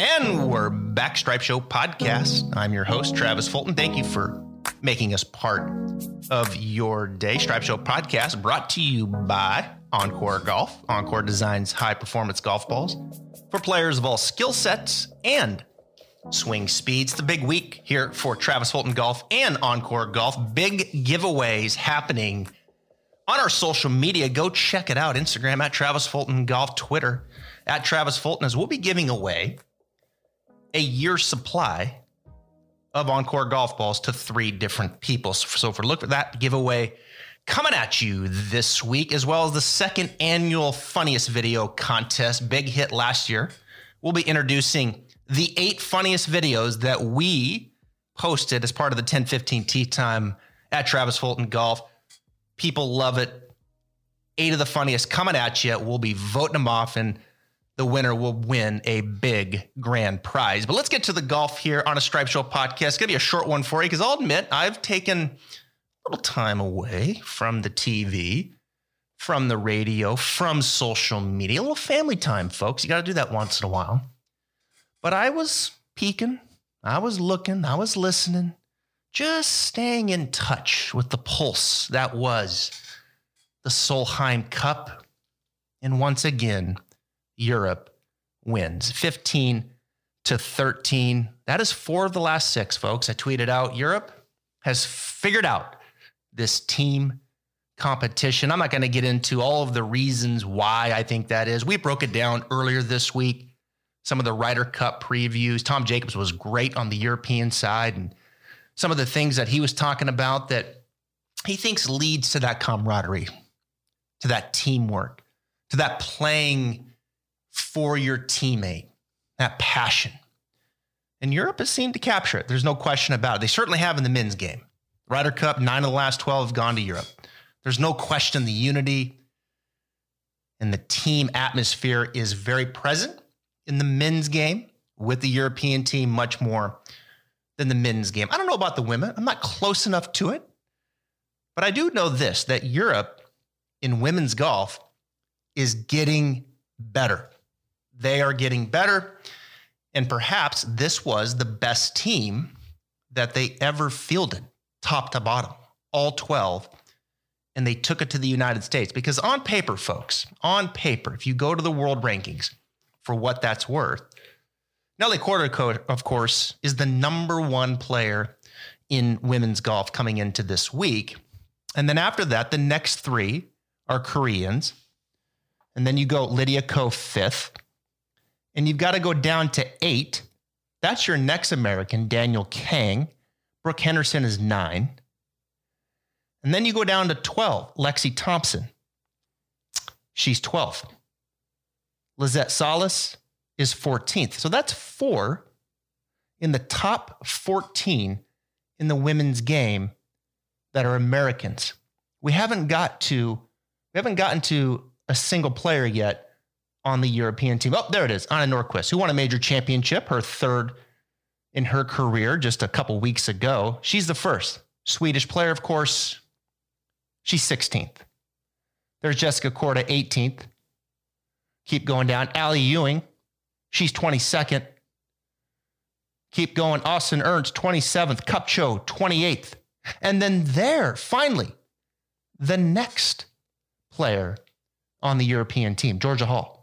And we're back, Stripe Show Podcast. I'm your host, Travis Fulton. Thank you for making us part of your day. Stripe Show Podcast brought to you by Encore Golf. Encore designs high-performance golf balls for players of all skill sets and swing speeds. The big week here for Travis Fulton Golf and Encore Golf. Big giveaways happening on our social media. Go check it out. Instagram at Travis Fulton Golf, Twitter at Travis Fulton, as we'll be giving away a year's supply of Encore golf balls to three different people. So if we're looking for that giveaway coming at you this week, as well as the second annual Funniest Video Contest, big hit last year. We'll be introducing the 8 funniest videos that we posted as part of the 10:15 tee time at Travis Fulton Golf. People love it. 8 of the funniest coming at you. We'll be voting them off, and the winner will win a big grand prize. But let's get to the golf here on a Stripe Show Podcast. It's going to be a short one for you because I'll admit I've taken a little time away from the TV, from the radio, from social media. A little family time, folks. You got to do that once in a while. But I was peeking, I was looking, I was listening, just staying in touch with the pulse that was the Solheim Cup. And once again, Europe wins 15-13. That is 4 of the last 6, folks. I tweeted out, Europe has figured out this team competition. I'm not going to get into all of the reasons why I think that is. We broke it down earlier this week. Some of the Ryder Cup previews. Tom Jacobs was great on the European side, and some of the things that he was talking about that he thinks leads to that camaraderie, to that teamwork, to that playing for your teammate, that passion. And Europe has seemed to capture it. There's no question about it. They certainly have in the men's game. Ryder Cup, 9 of the last 12 have gone to Europe. There's no question the unity and the team atmosphere is very present in the men's game with the European team, much more than the men's game. I don't know about the women. I'm not close enough to it, but I do know this, that Europe in women's golf is getting better. They are getting better. And perhaps this was the best team that they ever fielded, top to bottom, all 12. And they took it to the United States because on paper, folks, on paper, if you go to the world rankings, for what that's worth, Nelly Korda, of course, is the #1 player in women's golf coming into this week. And then after that, the next 3 are Koreans. And then you go Lydia Ko 5th. And you've got to go down to 8. That's your next American, Daniel Kang. Brooke Henderson is 9. And then you go down to 12, Lexi Thompson. She's 12th. Lizette Salas is 14th. So that's 4 in the top 14 in the women's game that are Americans. We haven't gotten to a single player yet on the European team. Oh, there it is. Anna Nordqvist, who won a major championship, her 3rd in her career just a couple weeks ago. She's the first Swedish player, of course. She's 16th. There's Jessica Korda, 18th. Keep going down. Allie Ewing, she's 22nd. Keep going. Austin Ernst, 27th. Cupcho, 28th. And then there, finally, the next player on the European team, Georgia Hall.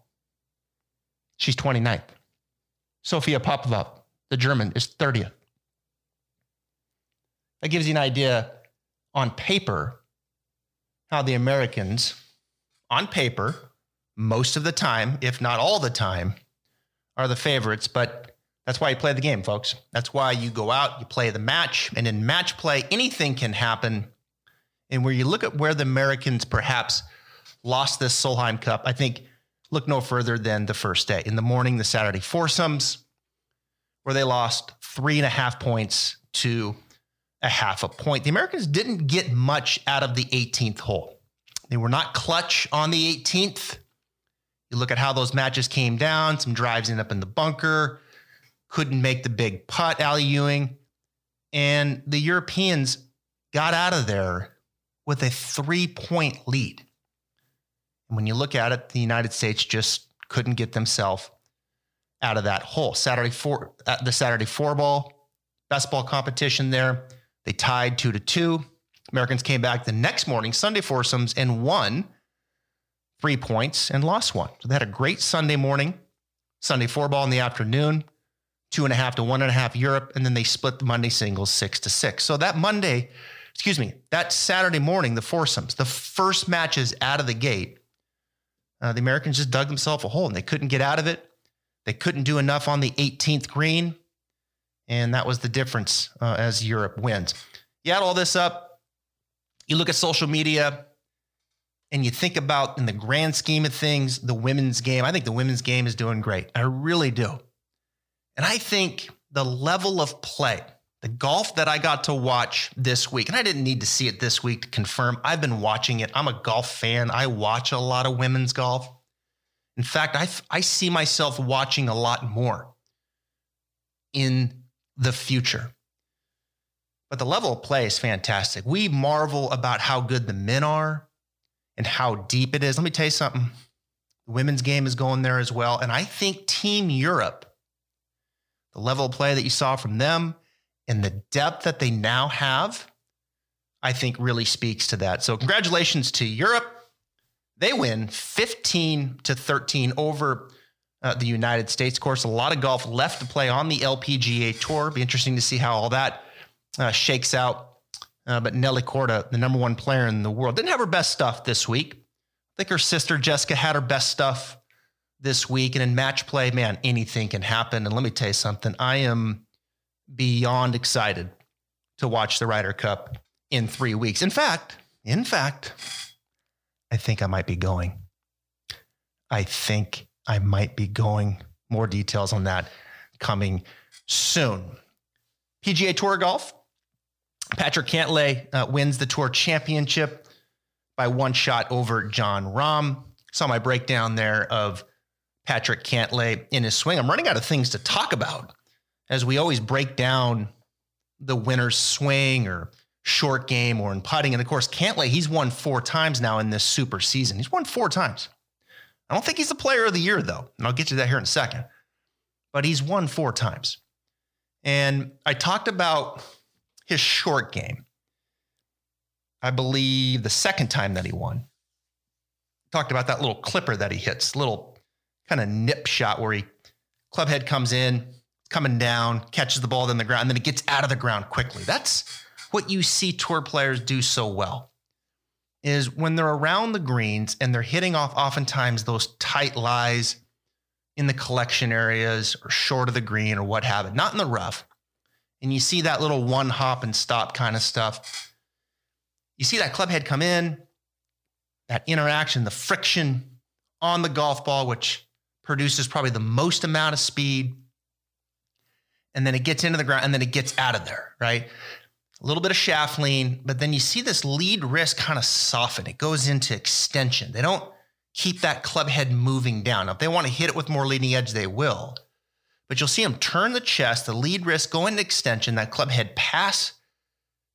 She's 29th. Sophia Popova, the German, is 30th. That gives you an idea on paper how the Americans, on paper, most of the time, if not all the time, are the favorites. But that's why you play the game, folks. That's why you go out, you play the match, and in match play, anything can happen. And where you look at where the Americans perhaps lost this Solheim Cup, I think look no further than the first day. In the morning, the Saturday foursomes, where they lost 3.5 points to a half a point. The Americans didn't get much out of the 18th hole. They were not clutch on the 18th. You look at how those matches came down, some drives ended up in the bunker, couldn't make the big putt, Allie Ewing. And the Europeans got out of there with a 3-point lead. And when you look at it, the United States just couldn't get themselves out of that hole. The Saturday four ball, best ball competition there. They tied 2-2. Americans came back the next morning, Sunday foursomes, and won 3 points and lost one. So they had a great Sunday morning, Sunday four ball in the afternoon, 2.5 to 1.5 Europe, and then they split the Monday singles 6-6. So that Saturday morning, the foursomes, the first matches out of the gate, the Americans just dug themselves a hole and they couldn't get out of it. They couldn't do enough on the 18th green. And that was the difference as Europe wins. You add all this up, you look at social media, and you think about, in the grand scheme of things, the women's game. I think the women's game is doing great. I really do. And I think the level of play, the golf that I got to watch this week, and I didn't need to see it this week to confirm. I've been watching it. I'm a golf fan. I watch a lot of women's golf. In fact, I see myself watching a lot more in the future. But the level of play is fantastic. We marvel about how good the men are and how deep it is. Let me tell you something. The women's game is going there as well. And I think Team Europe, the level of play that you saw from them and the depth that they now have, I think really speaks to that. So congratulations to Europe. They win 15-13 over the United States. Of course, a lot of golf left to play on the LPGA Tour. Be interesting to see how all that shakes out. But Nelly Korda, the number one player in the world, didn't have her best stuff this week. I think her sister Jessica had her best stuff this week. And in match play, man, anything can happen. And let me tell you something. I am beyond excited to watch the Ryder Cup in 3 weeks. In fact, I think I might be going. More details on that coming soon. PGA Tour Golf. Patrick Cantlay wins the Tour Championship by one shot over Jon Rahm. Saw my breakdown there of Patrick Cantlay in his swing. I'm running out of things to talk about, as we always break down the winner's swing or short game or in putting. And of course, Cantlay, he's won 4 times now in this super season. He's won 4 times. I don't think he's the player of the year, though. And I'll get to that here in a second. But he's won 4 times. And I talked about his short game, I believe the second time that he won. Talked about that little clipper that he hits, little kind of nip shot where he, club head comes in, coming down, catches the ball in the ground, and then it gets out of the ground quickly. That's what you see tour players do so well, is when they're around the greens and they're hitting off oftentimes those tight lies in the collection areas or short of the green or what have it, not in the rough. And you see that little one hop and stop kind of stuff. You see that club head come in, that interaction, the friction on the golf ball, which produces probably the most amount of speed. And then it gets into the ground and then it gets out of there, right? A little bit of shaft lean, but then you see this lead wrist kind of soften. It goes into extension. They don't keep that club head moving down. Now, if they want to hit it with more leading edge, they will. But you'll see them turn the chest, the lead wrist, go into extension, that club head pass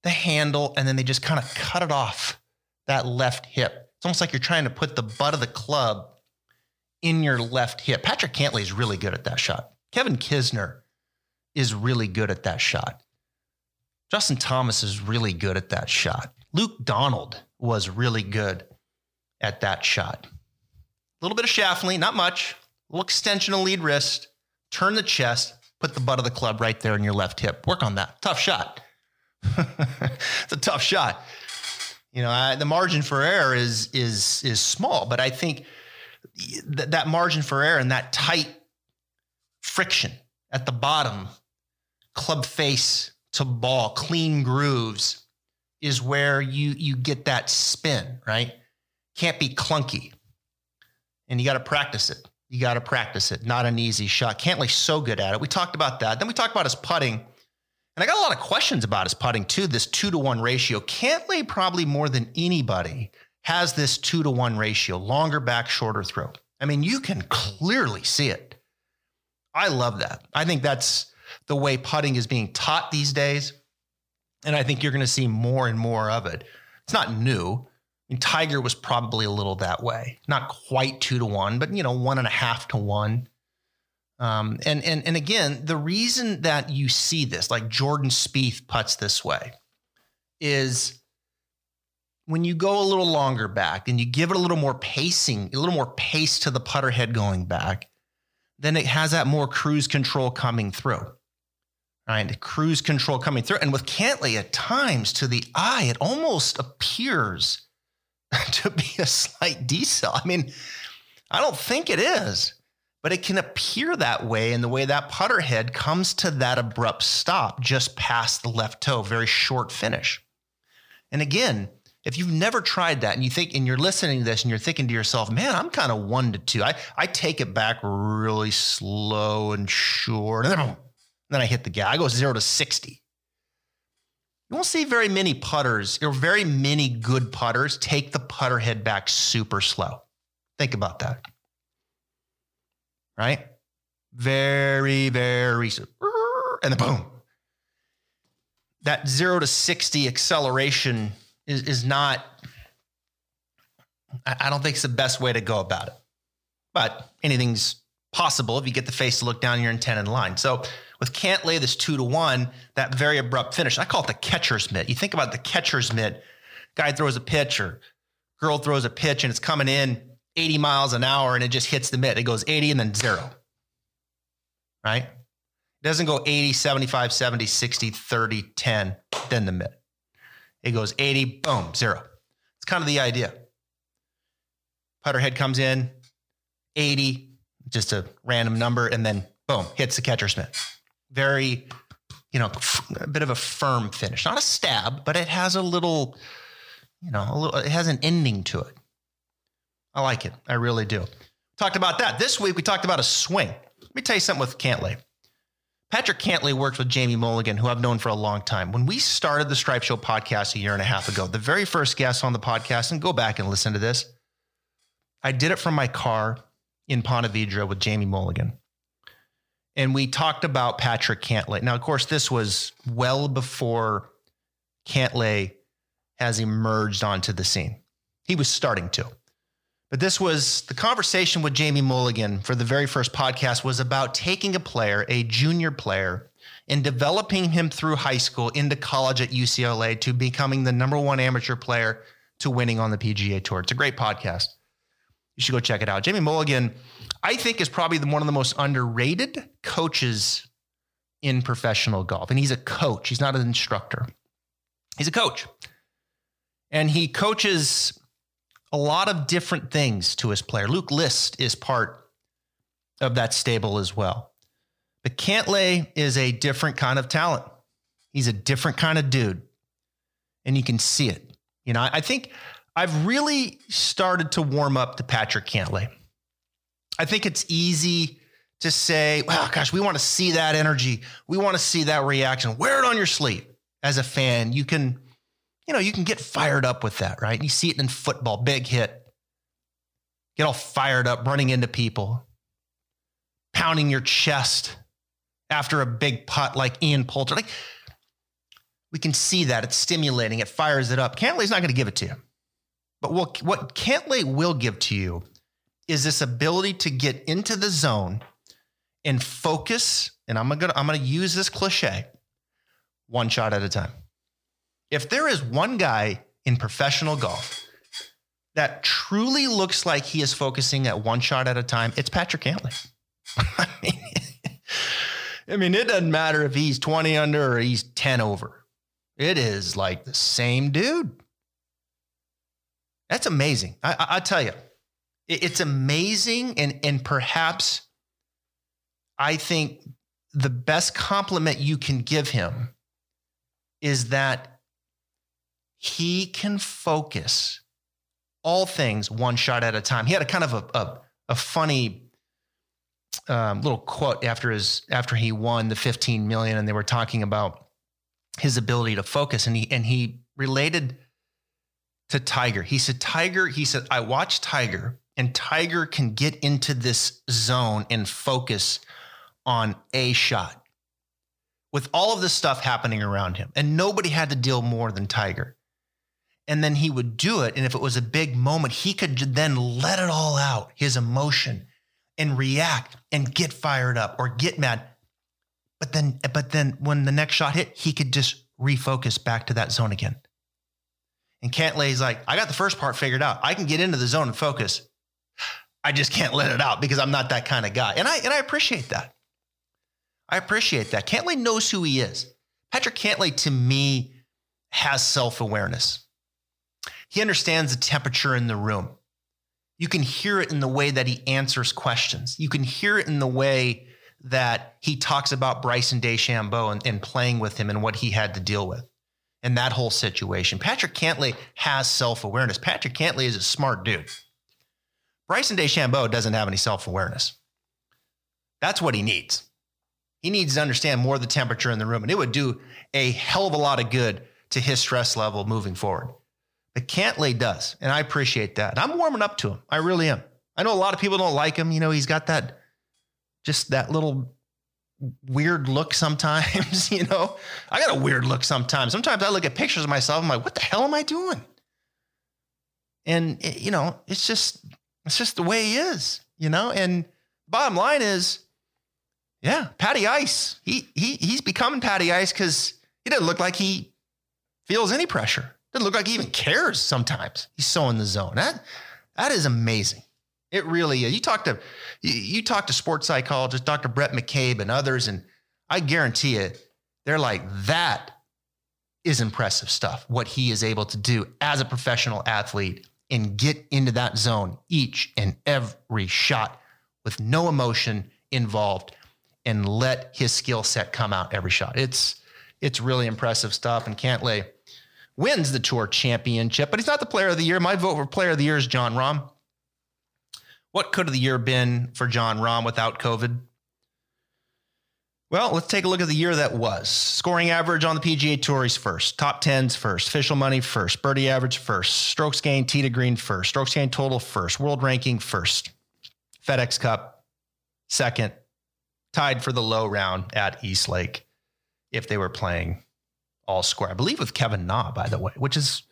the handle, and then they just kind of cut it off that left hip. It's almost like you're trying to put the butt of the club in your left hip. Patrick Cantlay is really good at that shot. Kevin Kisner is really good at that shot. Justin Thomas is really good at that shot. Luke Donald was really good at that shot. A little bit of shaft lean, not much. A little extension of lead wrist. Turn the chest, put the butt of the club right there in your left hip. Work on that. Tough shot. It's a tough shot. You know, the margin for error is small, but I think that margin for error and that tight friction at the bottom, club face to ball, clean grooves, is where you get that spin, right? Can't be clunky. And you got to practice it. Not an easy shot. Cantley's so good at it. We talked about that. Then we talked about his putting. And I got a lot of questions about his putting too, this 2-to-1 ratio. Cantlay probably more than anybody has this 2-to-1 ratio, longer back, shorter throw. I mean, you can clearly see it. I love that. I think that's the way putting is being taught these days. And I think you're going to see more and more of it. It's not new. I mean, Tiger was probably a little that way. Not quite 2-to-1, but 1.5-to-1. And again, the reason that you see this, like Jordan Spieth putts this way, is when you go a little longer back and you give it a little more pace to the putter head going back, then it has that more cruise control coming through. Right? Cruise control coming through. And with Cantlay, at times to the eye, it almost appears to be a slight decel. I mean, I don't think it is, but it can appear that way in the way that putter head comes to that abrupt stop just past the left toe, very short finish. And again, if you've never tried that and you think, and you're listening to this and you're thinking to yourself, man, I'm kind of 1 to 2. I take it back really slow and short. And then I hit the gas. I go 0 to 60. You won't see very many putters or very many good putters take the putter head back super slow. Think about that. Right? Very, very, and then boom. That 0 to 60 acceleration is not, I don't think it's the best way to go about it. But anything's possible if you get the face to look down your intended line. So with Cantlay, this 2 to 1, that very abrupt finish, I call it the catcher's mitt. You think about the catcher's mitt. Guy throws a pitch or girl throws a pitch and it's coming in 80 miles an hour and it just hits the mitt. It goes 80 and then 0, right? It doesn't go 80, 75, 70, 60, 30, 10, then the mitt. It goes 80, boom, 0. It's kind of the idea. Putter head comes in, 80, just a random number, and then boom, hits the catcher's mitt. Very, a bit of a firm finish. Not a stab, but it has a little, it has an ending to it. I like it. I really do. Talked about that. This week, we talked about a swing. Let me tell you something with Cantlay. Patrick Cantlay works with Jamie Mulligan, who I've known for a long time. When we started the Stripe Show podcast 1.5 years ago, the very first guest on the podcast, and go back and listen to this, I did it from my car in Ponte Vedra with Jamie Mulligan. And we talked about Patrick Cantlay. Now, of course, this was well before Cantlay has emerged onto the scene. He was starting to. But this was the conversation with Jamie Mulligan for the very first podcast was about taking a player, a junior player, and developing him through high school into college at UCLA to becoming the #1 amateur player to winning on the PGA Tour. It's a great podcast. You should go check it out. Jamie Mulligan, I think, is probably one of the most underrated coaches in professional golf. And he's a coach. He's not an instructor. He's a coach. And he coaches a lot of different things to his player. Luke List is part of that stable as well. But Cantlay is a different kind of talent. He's a different kind of dude. And you can see it. I think I've really started to warm up to Patrick Cantlay. I think it's easy to say, wow, gosh, we want to see that energy. We want to see that reaction. Wear it on your sleeve. As a fan, you can... you can get fired up with that, right? You see it in football, big hit. Get all fired up, running into people, pounding your chest after a big putt like Ian Poulter. Like, we can see that. It's stimulating. It fires it up. Cantlay's not going to give it to you. But what Cantlay will give to you is this ability to get into the zone and focus, and I'm going to use this cliche, one shot at a time. If there is one guy in professional golf that truly looks like he is focusing at one shot at a time, it's Patrick Cantlay. I mean, it doesn't matter if he's 20 under or he's 10 over. It is like the same dude. That's amazing. I tell you, it's amazing. And perhaps I think the best compliment you can give him is that he can focus all things one shot at a time. He had a kind of a funny little quote after he won the $15 million, and they were talking about his ability to focus, and he related to Tiger. He said, I watched Tiger, and Tiger can get into this zone and focus on a shot with all of this stuff happening around him, and nobody had to deal more than Tiger. And then he would do it. And if it was a big moment, he could then let it all out, his emotion, and react and get fired up or get mad. But then when the next shot hit, he could just refocus back to that zone again. And Cantlay's like, I got the first part figured out. I can get into the zone and focus. I just can't let it out because I'm not that kind of guy. And I appreciate that. Cantlay knows who he is. Patrick Cantlay, to me, has self-awareness. He understands the temperature in the room. You can hear it in the way that he answers questions. You can hear it in the way that he talks about Bryson DeChambeau and playing with him and what he had to deal with and that whole situation. Patrick Cantlay has self-awareness. Patrick Cantlay is a smart dude. Bryson DeChambeau doesn't have any self-awareness. That's what he needs. He needs to understand more of the temperature in the room, and it would do a hell of a lot of good to his stress level moving forward. But Cantlay does, and I appreciate that. And I'm warming up to him. I really am. I know a lot of people don't like him. You know, he's got that, just that little weird look sometimes, you know. I got a weird look sometimes. Sometimes I look at pictures of myself, I'm like, what the hell am I doing? And, you know, it's just the way he is, you know? And bottom line is, yeah, Patty Ice. He's becoming Patty Ice because he doesn't look like he feels any pressure. Doesn't look like he even cares sometimes. He's so in the zone. That is amazing. It really is. You talk to sports psychologist, Dr. Brett McCabe and others, and I guarantee you, they're like, that is impressive stuff, what he is able to do as a professional athlete and get into that zone each and every shot with no emotion involved and let his skill set come out every shot. It's really impressive stuff. And Cantlay wins the Tour Championship, but he's not the player of the year. My vote for player of the year is Jon Rahm. What could have the year been for Jon Rahm without COVID? Well, let's take a look at the year that was. Scoring average on the PGA Tour is first. Top tens first. Official money first. Birdie average first. Strokes gained tee to green first. Strokes gained total first. World ranking first. FedEx Cup second. Tied for the low round at East Lake if they were playing all square. I believe with Kevin Na, by the way, which is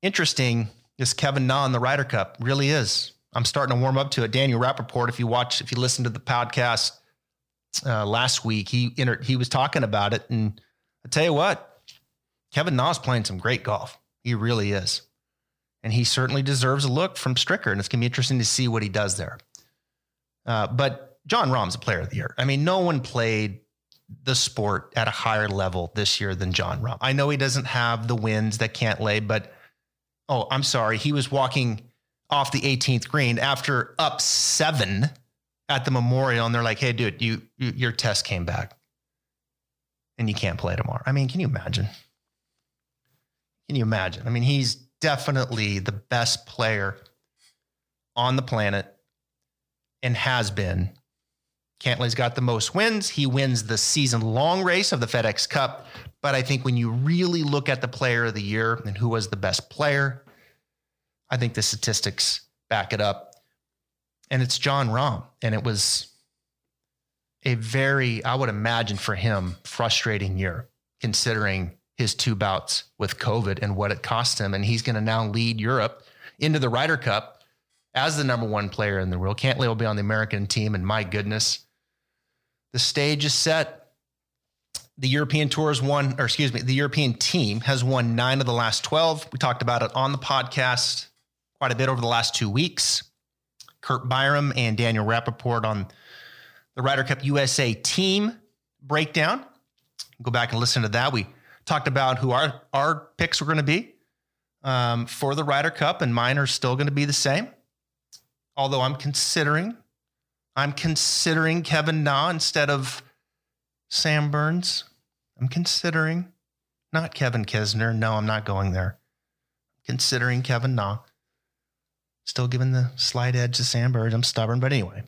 interesting. This Kevin Na in the Ryder Cup really is. I'm starting to warm up to it. Daniel Rappaport, if you listen to the podcast, last week, he was talking about it, and I tell you what, Kevin Na's playing some great golf. He really is, and he certainly deserves a look from Stricker, and it's gonna be interesting to see what he does there. But Jon Rahm's a player of the year. I mean, no one played the sport at a higher level this year than Jon Rahm. I know he doesn't have the wins that Cantlay, but oh, I'm sorry, he was walking off the 18th green after up 7. At the Memorial, and they're like, hey, dude, your test came back and you can't play tomorrow. I mean, can you imagine? I mean, he's definitely the best player on the planet and has been. Cantlay's got the most wins. He wins the season-long race of the FedEx Cup. But I think when you really look at the player of the year and who was the best player, I think the statistics back it up. And it's Jon Rahm. And it was a very, I would imagine for him, frustrating year, considering his 2 bouts with COVID and what it cost him. And he's going to now lead Europe into the Ryder Cup as the #1 player in the world. Cantlay will be on the American team. And my goodness, the stage is set. The European Tour has won, or excuse me, the European team has won 9 of the last 12. We talked about it on the podcast quite a bit over the last 2 weeks. Kurt Byram and Daniel Rappaport on the Ryder Cup USA team breakdown. Go back and listen to that. We talked about who our picks were going to be for the Ryder Cup, and mine are still going to be the same. Although I'm considering Kevin Na instead of Sam Burns. I'm considering not Kevin Kisner. No, I'm not going there. Considering Kevin Na. Still giving the slight edge to Sam Burns. I'm stubborn, but anyway.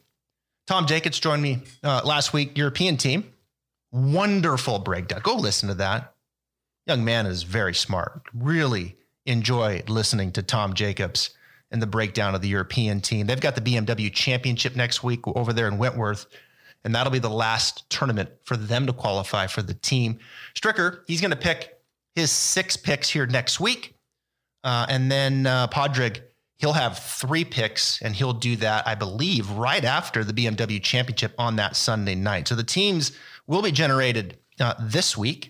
Tom Jacobs joined me last week, European team. Wonderful breakdown. Go listen to that. Young man is very smart. Really enjoy listening to Tom Jacobs and the breakdown of the European team. They've got the BMW Championship next week over there in Wentworth, and that'll be the last tournament for them to qualify for the team. Stricker, he's going to pick his 6 picks here next week, and then Padraig. He'll have three picks, and he'll do that, I believe, right after the BMW Championship on that Sunday night. So the teams will be generated this week.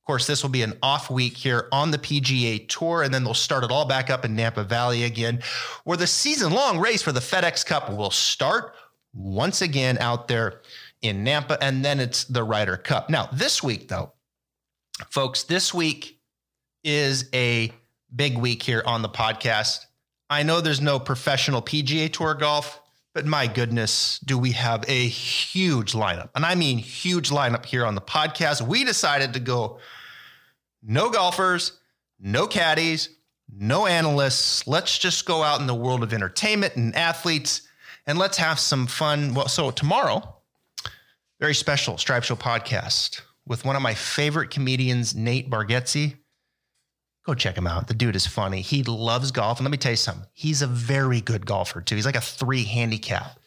Of course, this will be an off week here on the PGA Tour, and then they'll start it all back up in Napa Valley again, where the season-long race for the FedEx Cup will start once again out there in Napa, and then it's the Ryder Cup. Now, this week, though, folks, this week is a big week here on the podcast. I know there's no professional PGA Tour golf, but my goodness, do we have a huge lineup. And I mean huge lineup here on the podcast. We decided to go no golfers, no caddies, no analysts. Let's just go out in the world of entertainment and athletes, and let's have some fun. Well, so tomorrow, very special Stripe Show podcast with one of my favorite comedians, Nate Bargatze. Go check him out. The dude is funny. He loves golf. And let me tell you something. He's a very good golfer too. He's like a 3 handicap.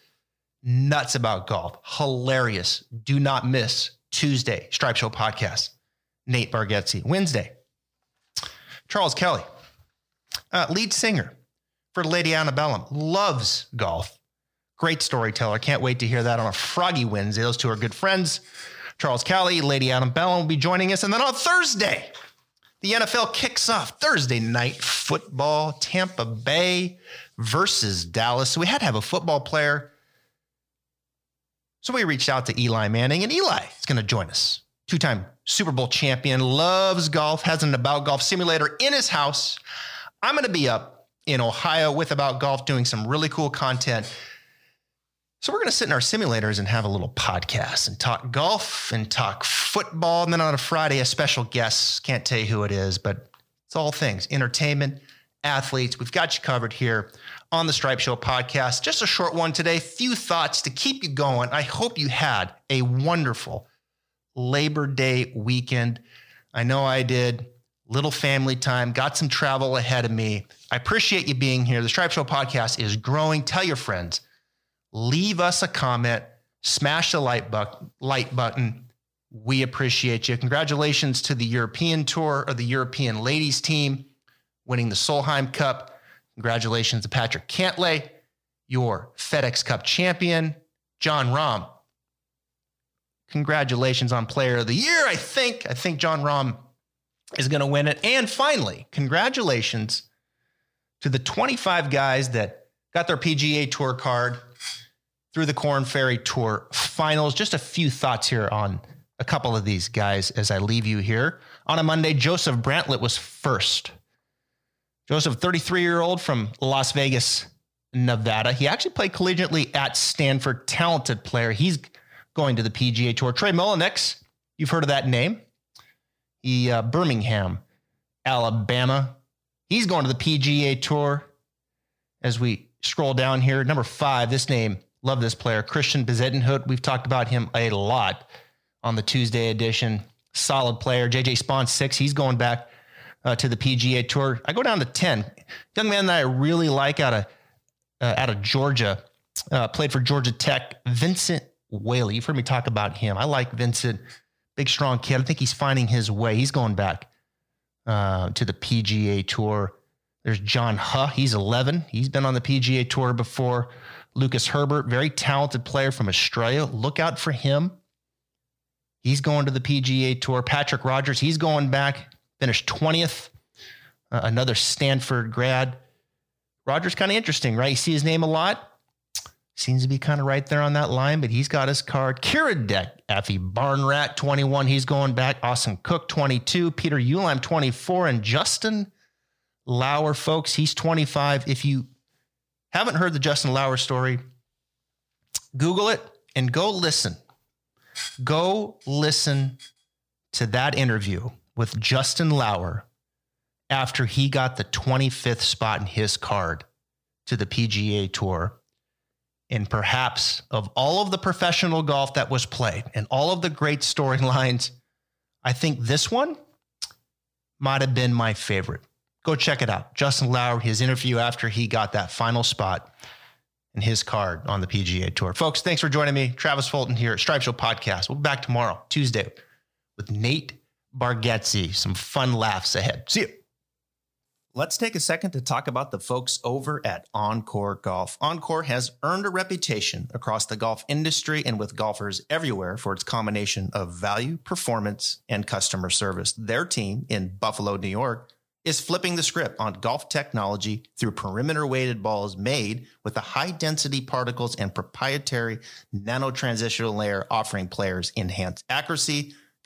Nuts about golf. Hilarious. Do not miss Tuesday, Stripe Show Podcast. Nate Bargatze. Wednesday, Charles Kelly, lead singer for Lady Antebellum. Loves golf. Great storyteller. Can't wait to hear that on a Froggy Wednesday. Those two are good friends. Charles Kelly, Lady Antebellum will be joining us. And then on Thursday, the NFL kicks off Thursday night football, Tampa Bay versus Dallas. So we had to have a football player. So we reached out to Eli Manning, and Eli is going to join us. 2-time Super Bowl champion, loves golf, has an About Golf simulator in his house. I'm going to be up in Ohio with About Golf doing some really cool content. So we're going to sit in our simulators and have a little podcast and talk golf and talk football. And then on a Friday, a special guest, can't tell you who it is, but it's all things entertainment, athletes. We've got you covered here on the Stripe Show podcast. Just a short one today, few thoughts to keep you going. I hope you had a wonderful Labor Day weekend. I know I did. Little family time, got some travel ahead of me. I appreciate you being here. The Stripe Show podcast is growing. Tell your friends. Leave us a comment, smash the like button. We appreciate you. Congratulations to the European Tour or the European ladies team winning the Solheim Cup. Congratulations to Patrick Cantlay, your FedEx Cup champion. Jon Rahm, congratulations on Player of the Year. I think Jon Rahm is going to win it. And finally, congratulations to the 25 guys that got their PGA Tour card through the Corn Ferry Tour Finals. Just a few thoughts here on a couple of these guys as I leave you here. On a Monday, Joseph Brantlett was first. Joseph, 33-year-old from Las Vegas, Nevada. He actually played collegiately at Stanford. Talented player. He's going to the PGA Tour. Trey Mullinex, you've heard of that name. He Birmingham, Alabama. He's going to the PGA Tour. As we scroll down here, number 5, this name, love this player, Christian Bezuidenhout. We've talked about him a lot on the Tuesday edition. Solid player. JJ Spawn, 6. He's going back to the PGA Tour. I go down to 10. Young man that I really like out of Georgia, played for Georgia Tech, Vincent Whaley. You've heard me talk about him. I like Vincent. Big, strong kid. I think he's finding his way. He's going back to the PGA Tour. There's John Huh. He's 11. He's been on the PGA Tour before. Lucas Herbert, very talented player from Australia. Look out for him. He's going to the PGA Tour. Patrick Rogers, he's going back, finished 20th. Another Stanford grad. Rogers, kind of interesting, right? You see his name a lot. Seems to be kind of right there on that line, but he's got his card. Kiradek, Effie Barnrat, 21. He's going back. Austin Cook, 22. Peter Ulam, 24. And Justin Lauer, folks, he's 25. If you haven't heard the Justin Lauer story, Google it and go listen. Go listen to that interview with Justin Lauer after he got the 25th spot in his card to the PGA Tour. And perhaps of all of the professional golf that was played and all of the great storylines, I think this one might have been my favorite. Go check it out. Justin Lauer, his interview after he got that final spot and his card on the PGA Tour. Folks, thanks for joining me. Travis Fulton here at Stripe Show Podcast. We'll be back tomorrow, Tuesday, with Nate Bargatze. Some fun laughs ahead. See you. Let's take a second to talk about the folks over at Encore Golf. Encore has earned a reputation across the golf industry and with golfers everywhere for its combination of value, performance, and customer service. Their team in Buffalo, New York, is flipping the script on golf technology through perimeter-weighted balls made with the high-density particles and proprietary nano-transitional layer, offering players enhanced accuracy,